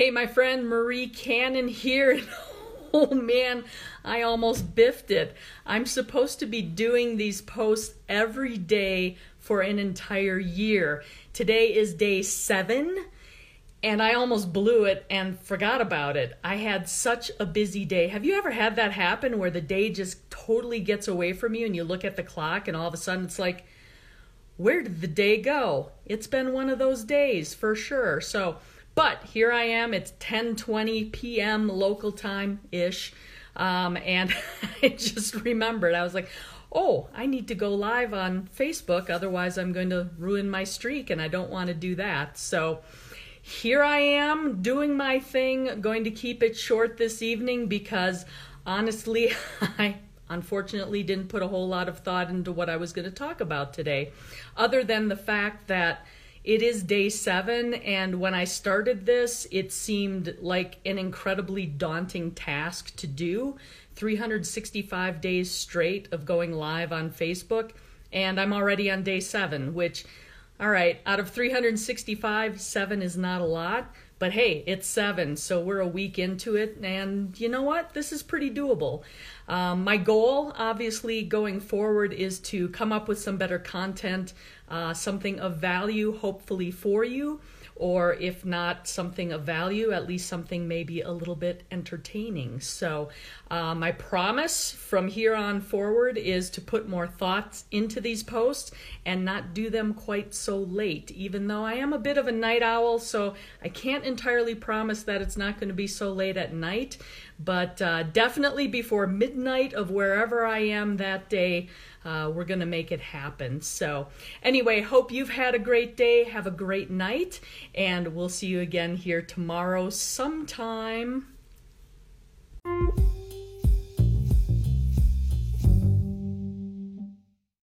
Hey, my friend Marie Cannon here. Oh man, I almost biffed it. I'm supposed to be doing these posts every day for an entire year. Today is day 7, and I almost blew it and forgot about it. I had such a busy day. Have you ever had that happen where the day just totally gets away from you and you look at the clock and all of a sudden it's like, where did the day go? It's been one of those days for sure. So, but here I am, it's 10:20 p.m. local time-ish, and I just remembered. I was like, oh, I need to go live on Facebook, otherwise I'm going to ruin my streak, and I don't want to do that. So here I am doing my thing, going to keep it short this evening because honestly, I unfortunately didn't put a whole lot of thought into what I was going to talk about today, other than the fact that it is day 7, and when I started this, it seemed like an incredibly daunting task to do, 365 days straight of going live on Facebook, and I'm already on day 7, which, all right, out of 365, 7 is not a lot, but hey, it's 7, so we're a week into it, and you know what? This is pretty doable. My goal, obviously, going forward is to come up with some better content, something of value, hopefully for you, or if not something of value, at least something maybe a little bit entertaining. So my promise from here on forward is to put more thoughts into these posts and not do them quite so late, even though I am a bit of a night owl, so I can't entirely promise that it's not going to be so late at night, but definitely before midnight of wherever I am that day, we're going to make it happen. So anyway, hope you've had a great day. Have a great night. And we'll see you again here tomorrow sometime.